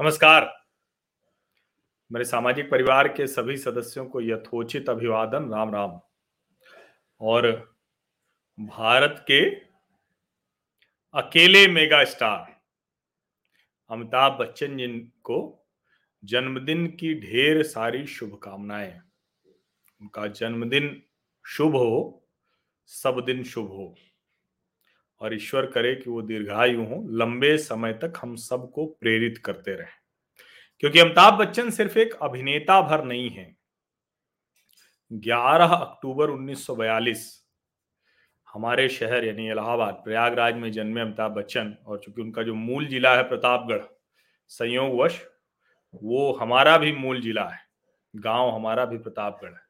नमस्कार। मेरे सामाजिक परिवार के सभी सदस्यों को यथोचित अभिवादन, राम राम। और भारत के अकेले मेगा स्टार अमिताभ बच्चन जी को जन्मदिन की ढेर सारी शुभकामनाएं। उनका जन्मदिन शुभ हो, सब दिन शुभ हो और ईश्वर करे कि वो दीर्घायु हो, लंबे समय तक हम सबको प्रेरित करते रहें। क्योंकि अमिताभ बच्चन सिर्फ एक अभिनेता भर नहीं है। 11 अक्टूबर 1942 हमारे शहर यानी इलाहाबाद, प्रयागराज में जन्मे अमिताभ बच्चन। और चूंकि उनका जो मूल जिला है प्रतापगढ़, संयोगवश वो हमारा भी मूल जिला है, गांव हमारा भी प्रतापगढ़ है।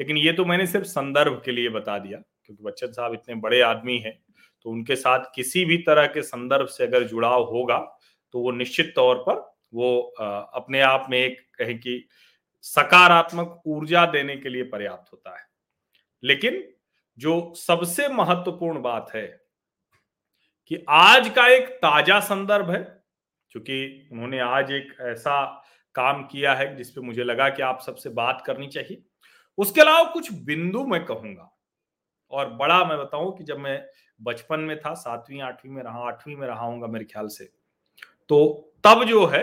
लेकिन ये तो मैंने सिर्फ संदर्भ के लिए बता दिया, क्योंकि बच्चन साहब इतने बड़े आदमी हैं तो उनके साथ किसी भी तरह के संदर्भ से अगर जुड़ाव होगा तो वो निश्चित तौर पर वो अपने आप में एक कहें कि सकारात्मक ऊर्जा देने के लिए पर्याप्त होता है। लेकिन जो सबसे महत्वपूर्ण बात है कि आज का एक ताजा संदर्भ है, क्योंकि उन्होंने आज एक ऐसा काम किया है जिस पे मुझे लगा कि आप सबसे बात करनी चाहिए। उसके अलावा कुछ बिंदु मैं कहूंगा। और बड़ा मैं बताऊं कि जब मैं बचपन में था, आठवीं में रहा हूंगा मेरे ख्याल से, तो तब जो है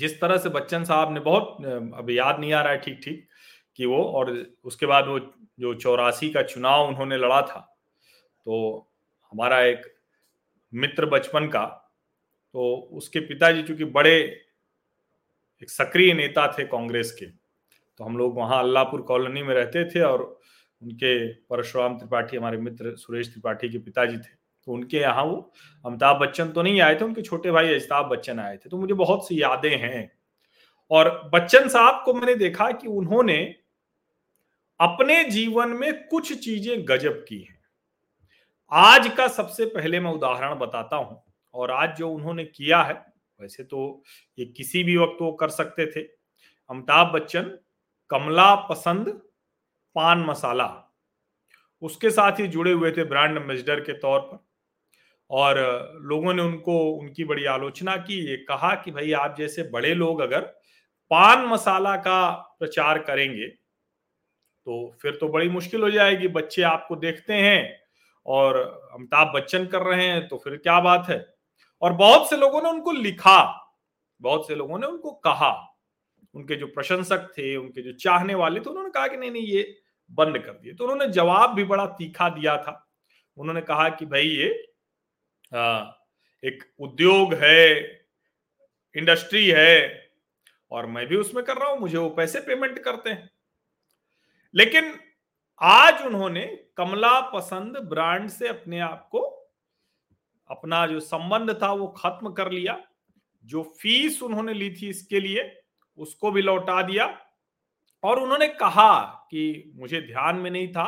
जिस तरह से बच्चन साहब ने बहुत, अब याद नहीं आ रहा है ठीक कि वो, और उसके बाद वो जो 84 का चुनाव उन्होंने लड़ा था, तो हमारा एक मित्र बचपन का, तो उसके पिताजी चूंकि बड़े एक सक्रिय नेता थे कांग्रेस के, तो हम लोग वहाँ अल्लाहपुर कॉलोनी में रहते थे और उनके परशुराम त्रिपाठी हमारे मित्र सुरेश त्रिपाठी के पिताजी थे, तो उनके यहाँ वो अमिताभ बच्चन तो नहीं आए थे, उनके छोटे भाई अजिताभ बच्चन आए थे। तो मुझे बहुत सी यादें हैं। और बच्चन साहब को मैंने देखा कि उन्होंने अपने जीवन में कुछ चीजें गजब की हैं। आज का सबसे पहले मैं उदाहरण बताता हूं। और आज जो उन्होंने किया है, वैसे तो ये किसी भी वक्त वो कर सकते थे। अमिताभ बच्चन कमला पसंद पान मसाला, उसके साथ ही जुड़े हुए थे ब्रांड एम्बेसडर के तौर पर। और लोगों ने उनको, उनकी बड़ी आलोचना की, ये कहा कि भाई आप जैसे बड़े लोग अगर पान मसाला का प्रचार करेंगे तो फिर तो बड़ी मुश्किल हो जाएगी, बच्चे आपको देखते हैं और अमिताभ बच्चन कर रहे हैं तो फिर क्या बात है। और बहुत से लोगों ने उनको लिखा, बहुत से लोगों ने उनको कहा, उनके जो प्रशंसक थे, उनके जो चाहने वाले थे, उन्होंने कहा कि नहीं नहीं ये बंद कर दिए। तो उन्होंने जवाब भी बड़ा तीखा दिया था। उन्होंने कहा कि भाई ये एक उद्योग है, इंडस्ट्री है और मैं भी उसमें कर रहा हूं, मुझे वो पैसे पेमेंट करते हैं। लेकिन आज उन्होंने कमला पसंद ब्रांड से अपने आप को, अपना जो संबंध था वो खत्म कर लिया। जो फीस उन्होंने ली थी इसके लिए उसको भी लौटा दिया। और उन्होंने कहा कि मुझे ध्यान में नहीं था,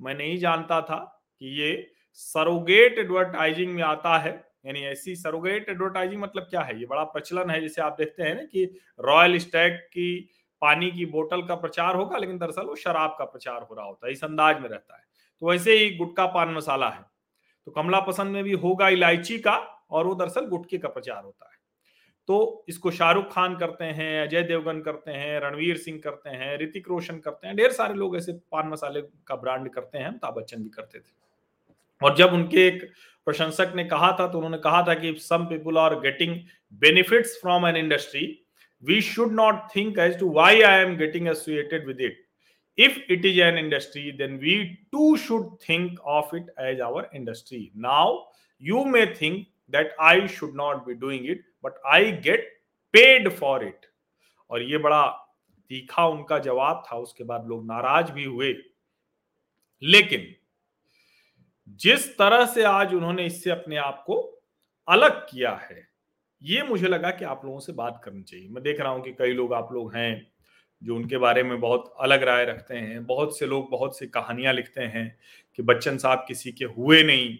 मैं नहीं जानता था कि ये सरोगेट एडवर्टाइजिंग में आता है। यानी ऐसी सरोगेट एडवर्टाइजिंग मतलब क्या है, ये बड़ा प्रचलन है। जैसे आप देखते हैं ना कि रॉयल स्टैग की पानी की बोतल का प्रचार होगा, लेकिन दरअसल वो शराब का प्रचार हो रहा होता है, इस अंदाज में रहता है। तो वैसे ही गुटखा पान मसाला है, तो कमला पसंद में भी होगा इलायची का, और वो दरअसल गुटखे का प्रचार होता है। तो इसको शाहरुख खान करते हैं, अजय देवगन करते हैं, रणवीर सिंह करते हैं, ऋतिक रोशन करते हैं, ढेर सारे लोग ऐसे पान मसाले का ब्रांड करते हैं। अमिताभ बच्चन भी करते थे। और जब उनके एक प्रशंसक ने कहा था, तो उन्होंने कहा था कि some people are getting benefits from an industry, we should not think as to why I am getting associated with it. If it is an industry then we too should think of it as our industry. Now you may think that I should not be doing it, but I get paid for it. और ये बड़ा तीखा उनका जवाब था। उसके बाद लोग नाराज भी हुए। लेकिन जिस तरह से आज उन्होंने इससे अपने आप को अलग किया है, ये मुझे लगा कि आप लोगों से बात करनी चाहिए। मैं देख रहा हूं कि कई लोग, आप लोग हैं जो उनके बारे में बहुत अलग राय रखते हैं। बहुत से लोग बहुत सी कहानियां लिखते हैं कि बच्चन साहब किसी के हुए नहीं,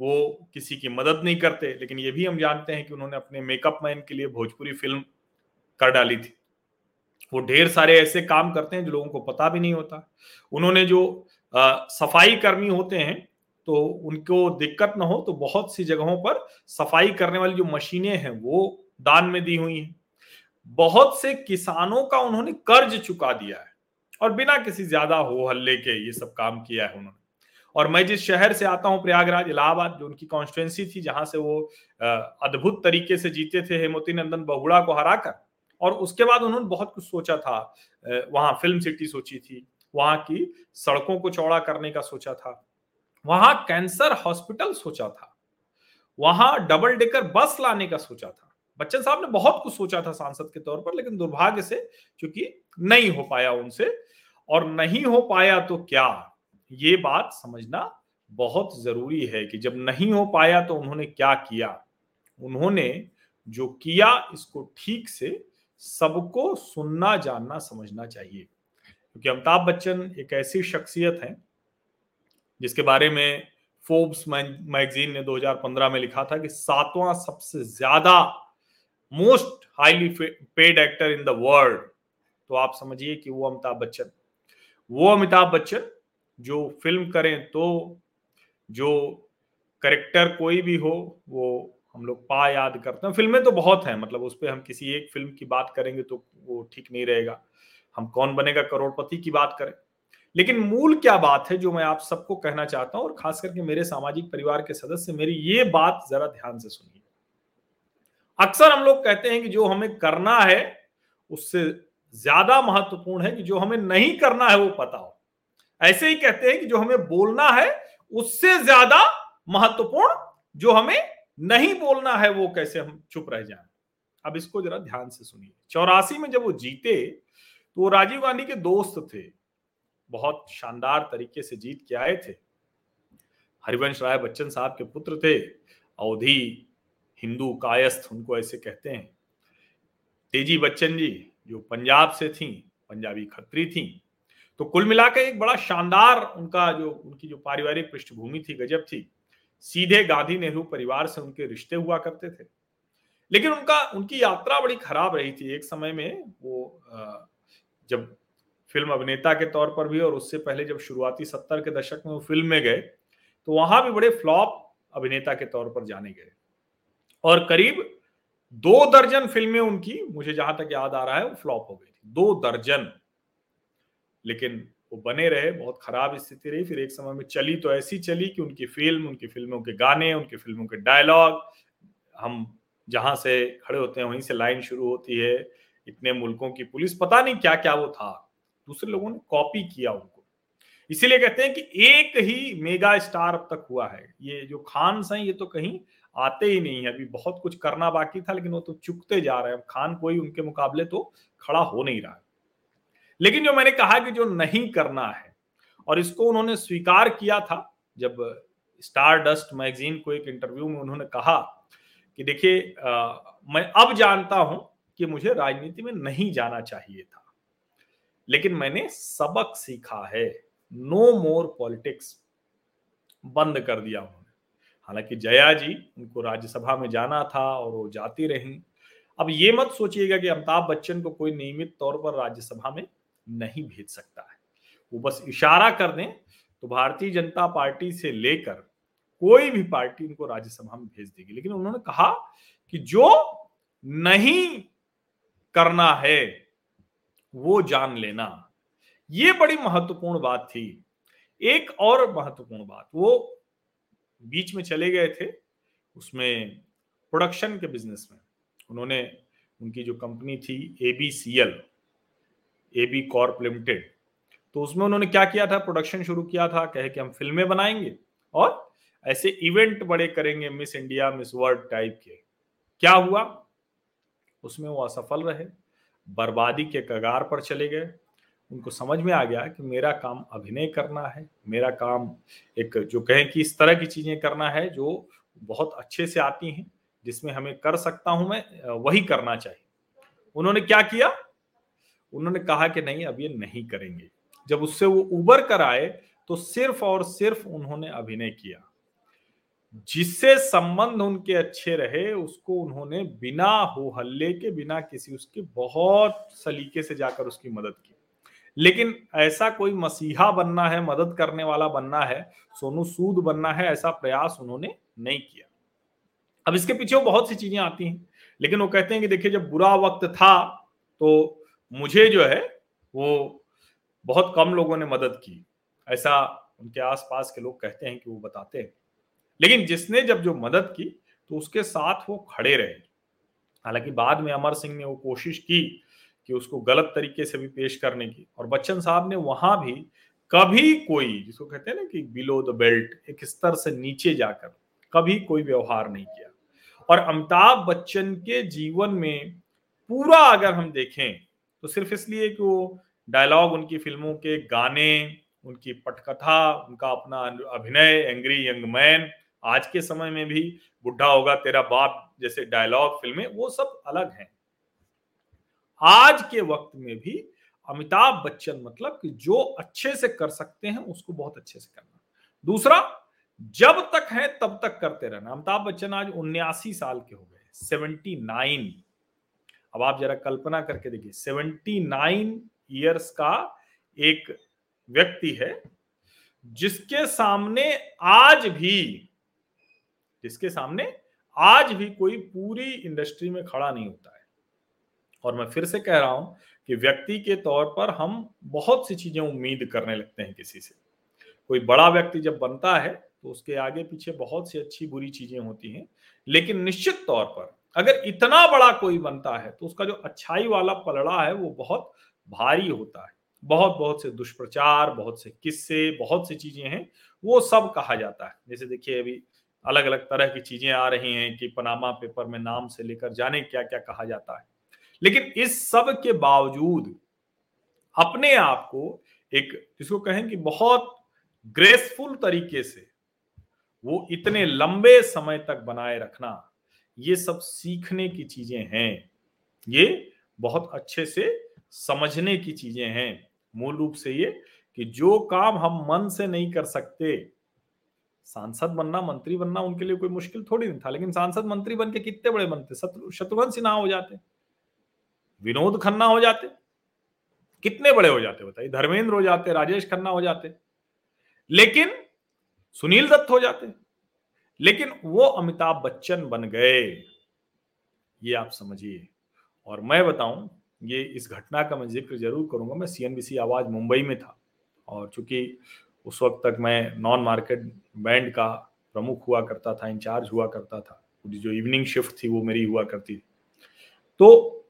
वो किसी की मदद नहीं करते। लेकिन ये भी हम जानते हैं कि उन्होंने अपने मेकअप मैन के लिए भोजपुरी फिल्म कर डाली थी। वो ढेर सारे ऐसे काम करते हैं जो लोगों को पता भी नहीं होता। उन्होंने जो सफाई कर्मी होते हैं तो उनको दिक्कत ना हो, तो बहुत सी जगहों पर सफाई करने वाली जो मशीनें हैं वो दान में दी हुई है। बहुत से किसानों का उन्होंने कर्ज चुका दिया है और बिना किसी ज्यादा हो हल्ले के ये सब काम किया है उन्होंने। और मैं जिस शहर से आता हूँ प्रयागराज इलाहाबाद, जो उनकी कॉन्स्टिट्यूएंसी थी जहां से वो अद्भुत तरीके से जीते थे हेमवती नंदन बहुगुणा को हराकर, और उसके बाद उन्होंने बहुत कुछ सोचा था। वहां फिल्म सिटी सोची थी, वहां की सड़कों को चौड़ा करने का सोचा था, वहां कैंसर हॉस्पिटल सोचा था, वहां डबल डेकर बस लाने का सोचा था। बच्चन साहब ने बहुत कुछ सोचा था सांसद के तौर पर, लेकिन दुर्भाग्य से चूंकि नहीं हो पाया उनसे। और नहीं हो पाया तो क्या, ये बात समझना बहुत जरूरी है कि जब नहीं हो पाया तो उन्होंने क्या किया। उन्होंने जो किया इसको ठीक से सबको सुनना जानना समझना चाहिए, क्योंकि अमिताभ बच्चन एक ऐसी शख्सियत हैं जिसके बारे में फोर्ब्स मैगजीन ने 2015 में लिखा था कि 7वां सबसे ज्यादा most highly paid actor in the world. तो आप समझिए कि वो अमिताभ बच्चन जो फिल्म करें तो, जो करेक्टर कोई भी हो, वो हम लोग पा याद करते हैं। फिल्में तो बहुत हैं, मतलब उस पर हम किसी एक फिल्म की बात करेंगे तो वो ठीक नहीं रहेगा। हम कौन बनेगा करोड़पति की बात करें, लेकिन मूल क्या बात है जो मैं आप सबको कहना चाहता हूं, और खास करके मेरे सामाजिक परिवार के सदस्य मेरी ये बात जरा ध्यान से सुनिए। अक्सर हम लोग कहते हैं कि जो हमें करना है उससे ज्यादा महत्वपूर्ण है कि जो हमें नहीं करना है वो पता हो। ऐसे ही कहते हैं कि जो हमें बोलना है उससे ज्यादा महत्वपूर्ण जो हमें नहीं बोलना है वो कैसे हम चुप रह जाएं। अब इसको जरा ध्यान से सुनिए। 84 में जब वो जीते तो वो राजीव गांधी के दोस्त थे, बहुत शानदार तरीके से जीत के आए थे। हरिवंश राय बच्चन साहब के पुत्र थे, अवधी हिंदू कायस्थ उनको ऐसे कहते हैं। तेजी बच्चन जी जो पंजाब से थी, पंजाबी खत्री थी। तो कुल मिलाकर एक बड़ा शानदार उनका जो उनकी जो पारिवारिक पृष्ठभूमि थी गजब थी। सीधे गांधी नेहरू परिवार से उनके रिश्ते हुआ करते थे, लेकिन उनकी यात्रा बड़ी खराब रही थी। एक समय में वो जब फिल्म अभिनेता के तौर पर भी और उससे पहले जब शुरुआती 70 के दशक में वो फिल्म में गए तो वहां भी बड़े फ्लॉप अभिनेता के तौर पर जाने गए। और करीब 2 दर्जन फिल्में उनकी, मुझे जहां तक याद आ रहा है, वो फ्लॉप हो गई थी, 2 दर्जन। लेकिन वो बने रहे, बहुत खराब स्थिति रही। फिर एक समय में चली तो ऐसी चली कि उनकी फिल्मों के गाने, उनकी फिल्मों के डायलॉग, हम जहां से खड़े होते हैं वहीं से लाइन शुरू होती है, इतने मुल्कों की पुलिस, पता नहीं क्या क्या वो था, दूसरे लोगों ने कॉपी किया उनको। इसीलिए कहते हैं कि एक ही मेगा स्टार अब तक हुआ है। ये जो खान हैं ये तो कहीं आते ही नहीं है, अभी बहुत कुछ करना बाकी था, लेकिन वो तो चुकते जा रहे हैं। अब खान कोई उनके मुकाबले तो खड़ा हो नहीं रहा। लेकिन जो मैंने कहा कि जो नहीं करना है, और इसको उन्होंने स्वीकार किया था। जब स्टारडस्ट मैगजीन को एक इंटरव्यू में उन्होंने कहा कि देखिए मैं अब जानता हूं कि मुझे राजनीति में नहीं जाना चाहिए था, लेकिन मैंने सबक सीखा है, नो मोर पॉलिटिक्स, बंद कर दिया उन्होंने। हालांकि जया जी, उनको राज्यसभा में जाना था और वो जाती रहीं। अब ये मत सोचिएगा कि अमिताभ बच्चन को कोई नियमित तौर पर राज्यसभा में नहीं भेज सकता है। वो बस इशारा कर दें तो भारतीय जनता पार्टी से लेकर कोई भी पार्टी उनको राज्यसभा में भेज देगी। लेकिन उन्होंने कहा कि जो नहीं करना है वो जान लेना, ये बड़ी महत्वपूर्ण बात थी। एक और महत्वपूर्ण बात, वो बीच में चले गए थे उसमें प्रोडक्शन के बिजनेस में। उन्होंने उनकी जो कंपनी थी ABCL, AB कॉर्प लिमिटेड, तो उसमें उन्होंने क्या किया था, प्रोडक्शन शुरू किया था। कहे कि हम फिल्में बनाएंगे और ऐसे इवेंट बड़े करेंगे, miss India, miss world type के। क्या हुआ, उसमें वो असफल रहे, बर्बादी के कगार पर चले गए। उनको समझ में आ गया कि मेरा काम अभिनय करना है, मेरा काम एक जो कहें कि इस तरह की चीजें करना है जो बहुत अच्छे से आती हैं, जिसमें हमें कर सकता हूं मैं, वही करना चाहिए। उन्होंने क्या किया, उन्होंने कहा कि नहीं अब ये नहीं करेंगे। जब उससे वो उबर कर आए तो सिर्फ और सिर्फ उन्होंने अभिनय किया। जिससे संबंध उनके अच्छे रहे उसको उन्होंने बिना हो हल्ले के, बिना किसी उसके, बहुत सलीके से जाकर उसकी मदद की। लेकिन ऐसा कोई मसीहा बनना है, मदद करने वाला बनना है, सोनू सूद बनना है, ऐसा प्रयास उन्होंने नहीं किया। अब इसके पीछे बहुत सी चीजें आती हैं। लेकिन वो कहते हैं कि देखिए जब बुरा वक्त था तो मुझे जो है वो बहुत कम लोगों ने मदद की, ऐसा उनके आसपास के लोग कहते हैं कि वो बताते हैं। लेकिन जिसने जब जो मदद की तो उसके साथ वो खड़े रहे। हालांकि बाद में अमर सिंह ने वो कोशिश की कि उसको गलत तरीके से भी पेश करने की, और बच्चन साहब ने वहां भी कभी कोई, जिसको कहते हैं ना कि बिलो द बेल्ट, एक स्तर से नीचे जाकर कभी कोई व्यवहार नहीं किया। और अमिताभ बच्चन के जीवन में पूरा अगर हम देखें तो सिर्फ इसलिए कि वो डायलॉग, उनकी फिल्मों के गाने, उनकी पटकथा, उनका अपना अभिनय, एंग्री यंग मैन, आज के समय में भी बुढ़ा होगा तेरा बाप जैसे डायलॉग फिल्में, वो सब अलग हैं। आज के वक्त में भी अमिताभ बच्चन मतलब कि जो अच्छे से कर सकते हैं उसको बहुत अच्छे से करना, दूसरा जब तक है तब तक करते रहना। अमिताभ बच्चन आज 79 साल के हो गए, 79। अब आप जरा कल्पना करके देखिए, 79 ईयर्स का एक व्यक्ति है जिसके सामने आज भी कोई पूरी इंडस्ट्री में खड़ा नहीं होता है। और मैं फिर से कह रहा हूं कि व्यक्ति के तौर पर हम बहुत सी चीजें उम्मीद करने लगते हैं किसी से। कोई बड़ा व्यक्ति जब बनता है तो उसके आगे पीछे बहुत सी अच्छी बुरी चीजें होती हैं, लेकिन निश्चित तौर पर अगर इतना बड़ा कोई बनता है तो उसका जो अच्छाई वाला पलड़ा है वो बहुत भारी होता है। बहुत से दुष्प्रचार, बहुत से किस्से, बहुत सी चीजें हैं, वो सब कहा जाता है। जैसे देखिए अभी अलग अलग तरह की चीजें आ रही हैं कि पनामा पेपर में नाम से लेकर जाने क्या क्या कहा जाता है। लेकिन इस सब के बावजूद अपने आप को एक, जिसको कहें कि बहुत ग्रेसफुल तरीके से वो इतने लंबे समय तक बनाए रखना, ये सब सीखने की चीजें हैं, ये बहुत अच्छे से समझने की चीजें हैं। मूल रूप से ये कि जो काम हम मन से नहीं कर सकते, सांसद बनना, मंत्री बनना उनके लिए कोई मुश्किल थोड़ी नहीं था। लेकिन सांसद मंत्री बन के कितने बड़े बनते, शत्रुघ्न सिन्हा हो जाते, विनोद खन्ना हो जाते, कितने बड़े हो जाते बताइए, धर्मेंद्र हो जाते, राजेश खन्ना हो जाते, लेकिन सुनील दत्त हो जाते, लेकिन वो अमिताभ बच्चन बन गए, ये आप समझिए। और मैं बताऊं, ये इस घटना का मैं जिक्र जरूर करूंगा। मैं CNBC आवाज मुंबई में था, और चूंकि उस वक्त तक मैं नॉन मार्केट बैंड का प्रमुख हुआ करता था, इंचार्ज हुआ करता था, जो इवनिंग शिफ्ट थी वो मेरी हुआ करती थी। तो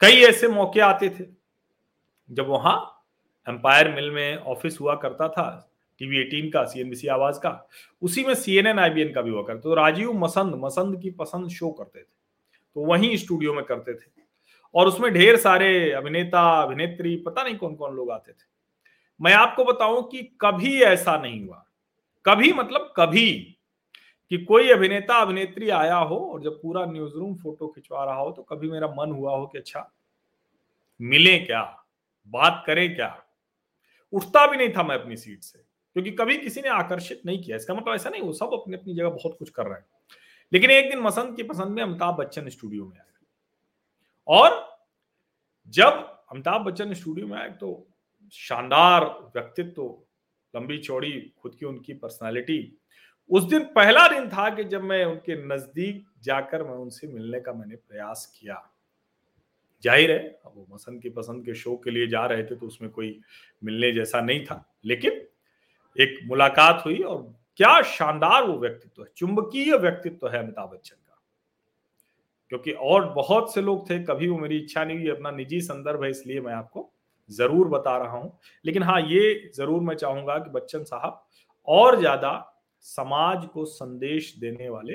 कई ऐसे मौके आते थे जब वहां एम्पायर मिल में ऑफिस हुआ करता था TV18 का, CNBC आवाज का, उसी में CNN IBN का भी हुआ करता। तो राजीव मसंद की पसंद शो करते थे, तो वहीं स्टूडियो में करते थे, और उसमें ढेर सारे अभिनेता अभिनेत्री पता नहीं कौन कौन लोग आते थे। मैं आपको बताऊं कि कभी ऐसा नहीं हुआ, कभी मतलब कभी, कि कोई अभिनेता अभिनेत्री आया हो और जब पूरा न्यूज रूम फोटो खिंचवा रहा हो तो कभी मेरा मन हुआ हो कि अच्छा मिले क्या, बात करें क्या। उठता भी नहीं था मैं अपनी सीट से, क्योंकि कभी किसी ने आकर्षित नहीं किया। इसका मतलब ऐसा नहीं, वो सब अपनी अपनी जगह बहुत कुछ कर रहे हैं। लेकिन एक दिन मसंद की पसंद में अमिताभ बच्चन स्टूडियो में आए, और जब अमिताभ बच्चन स्टूडियो में आए तो शानदार व्यक्तित्व, लंबी चौड़ी खुद की उनकी पर्सनालिटी। उस दिन पहला दिन था कि जब मैं उनके नजदीक जाकर मैं उनसे मिलने का मैंने प्रयास किया। जाहिर है अब वो मसंद की पसंद के शो के लिए जा रहे थे तो उसमें कोई मिलने जैसा नहीं था, लेकिन एक मुलाकात हुई, और क्या शानदार वो व्यक्तित्व है, चुंबकीय व्यक्तित्व है अमिताभ बच्चन का। क्योंकि और बहुत से लोग थे, कभी वो मेरी इच्छा नहीं हुई, अपना निजी संदर्भ है इसलिए मैं आपको जरूर बता रहा हूं। लेकिन हाँ, ये जरूर मैं चाहूंगा कि बच्चन साहब और ज्यादा समाज को संदेश देने वाले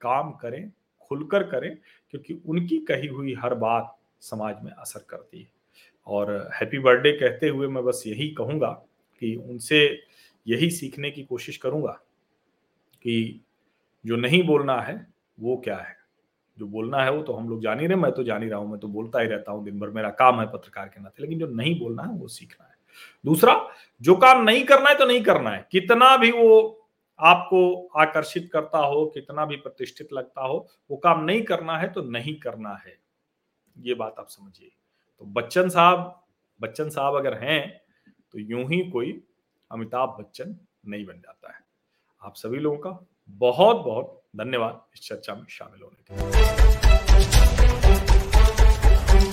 काम करें, खुलकर करें, क्योंकि उनकी कही हुई हर बात समाज में असर करती है। और हैप्पी बर्थडे कहते हुए मैं बस यही कहूंगा कि उनसे यही सीखने की कोशिश करूंगा कि जो नहीं बोलना है वो क्या है, जो बोलना है वो तो हम लोग जान ही रहे। मैं तो जान ही रहा हूं, मैं तो बोलता ही रहता हूं दिन भर, मेरा काम है पत्रकार के नाते। लेकिन जो नहीं बोलना है वो सीखना है। दूसरा, जो काम नहीं करना है तो नहीं करना है, कितना भी वो आपको आकर्षित करता हो, कितना भी प्रतिष्ठित लगता हो, वो काम नहीं करना है तो नहीं करना है, ये बात आप समझिए। तो बच्चन साहब अगर हैं तो यूं ही कोई अमिताभ बच्चन नहीं बन जाता है। आप सभी लोगों का बहुत बहुत धन्यवाद इस चर्चा में शामिल होने के लिए।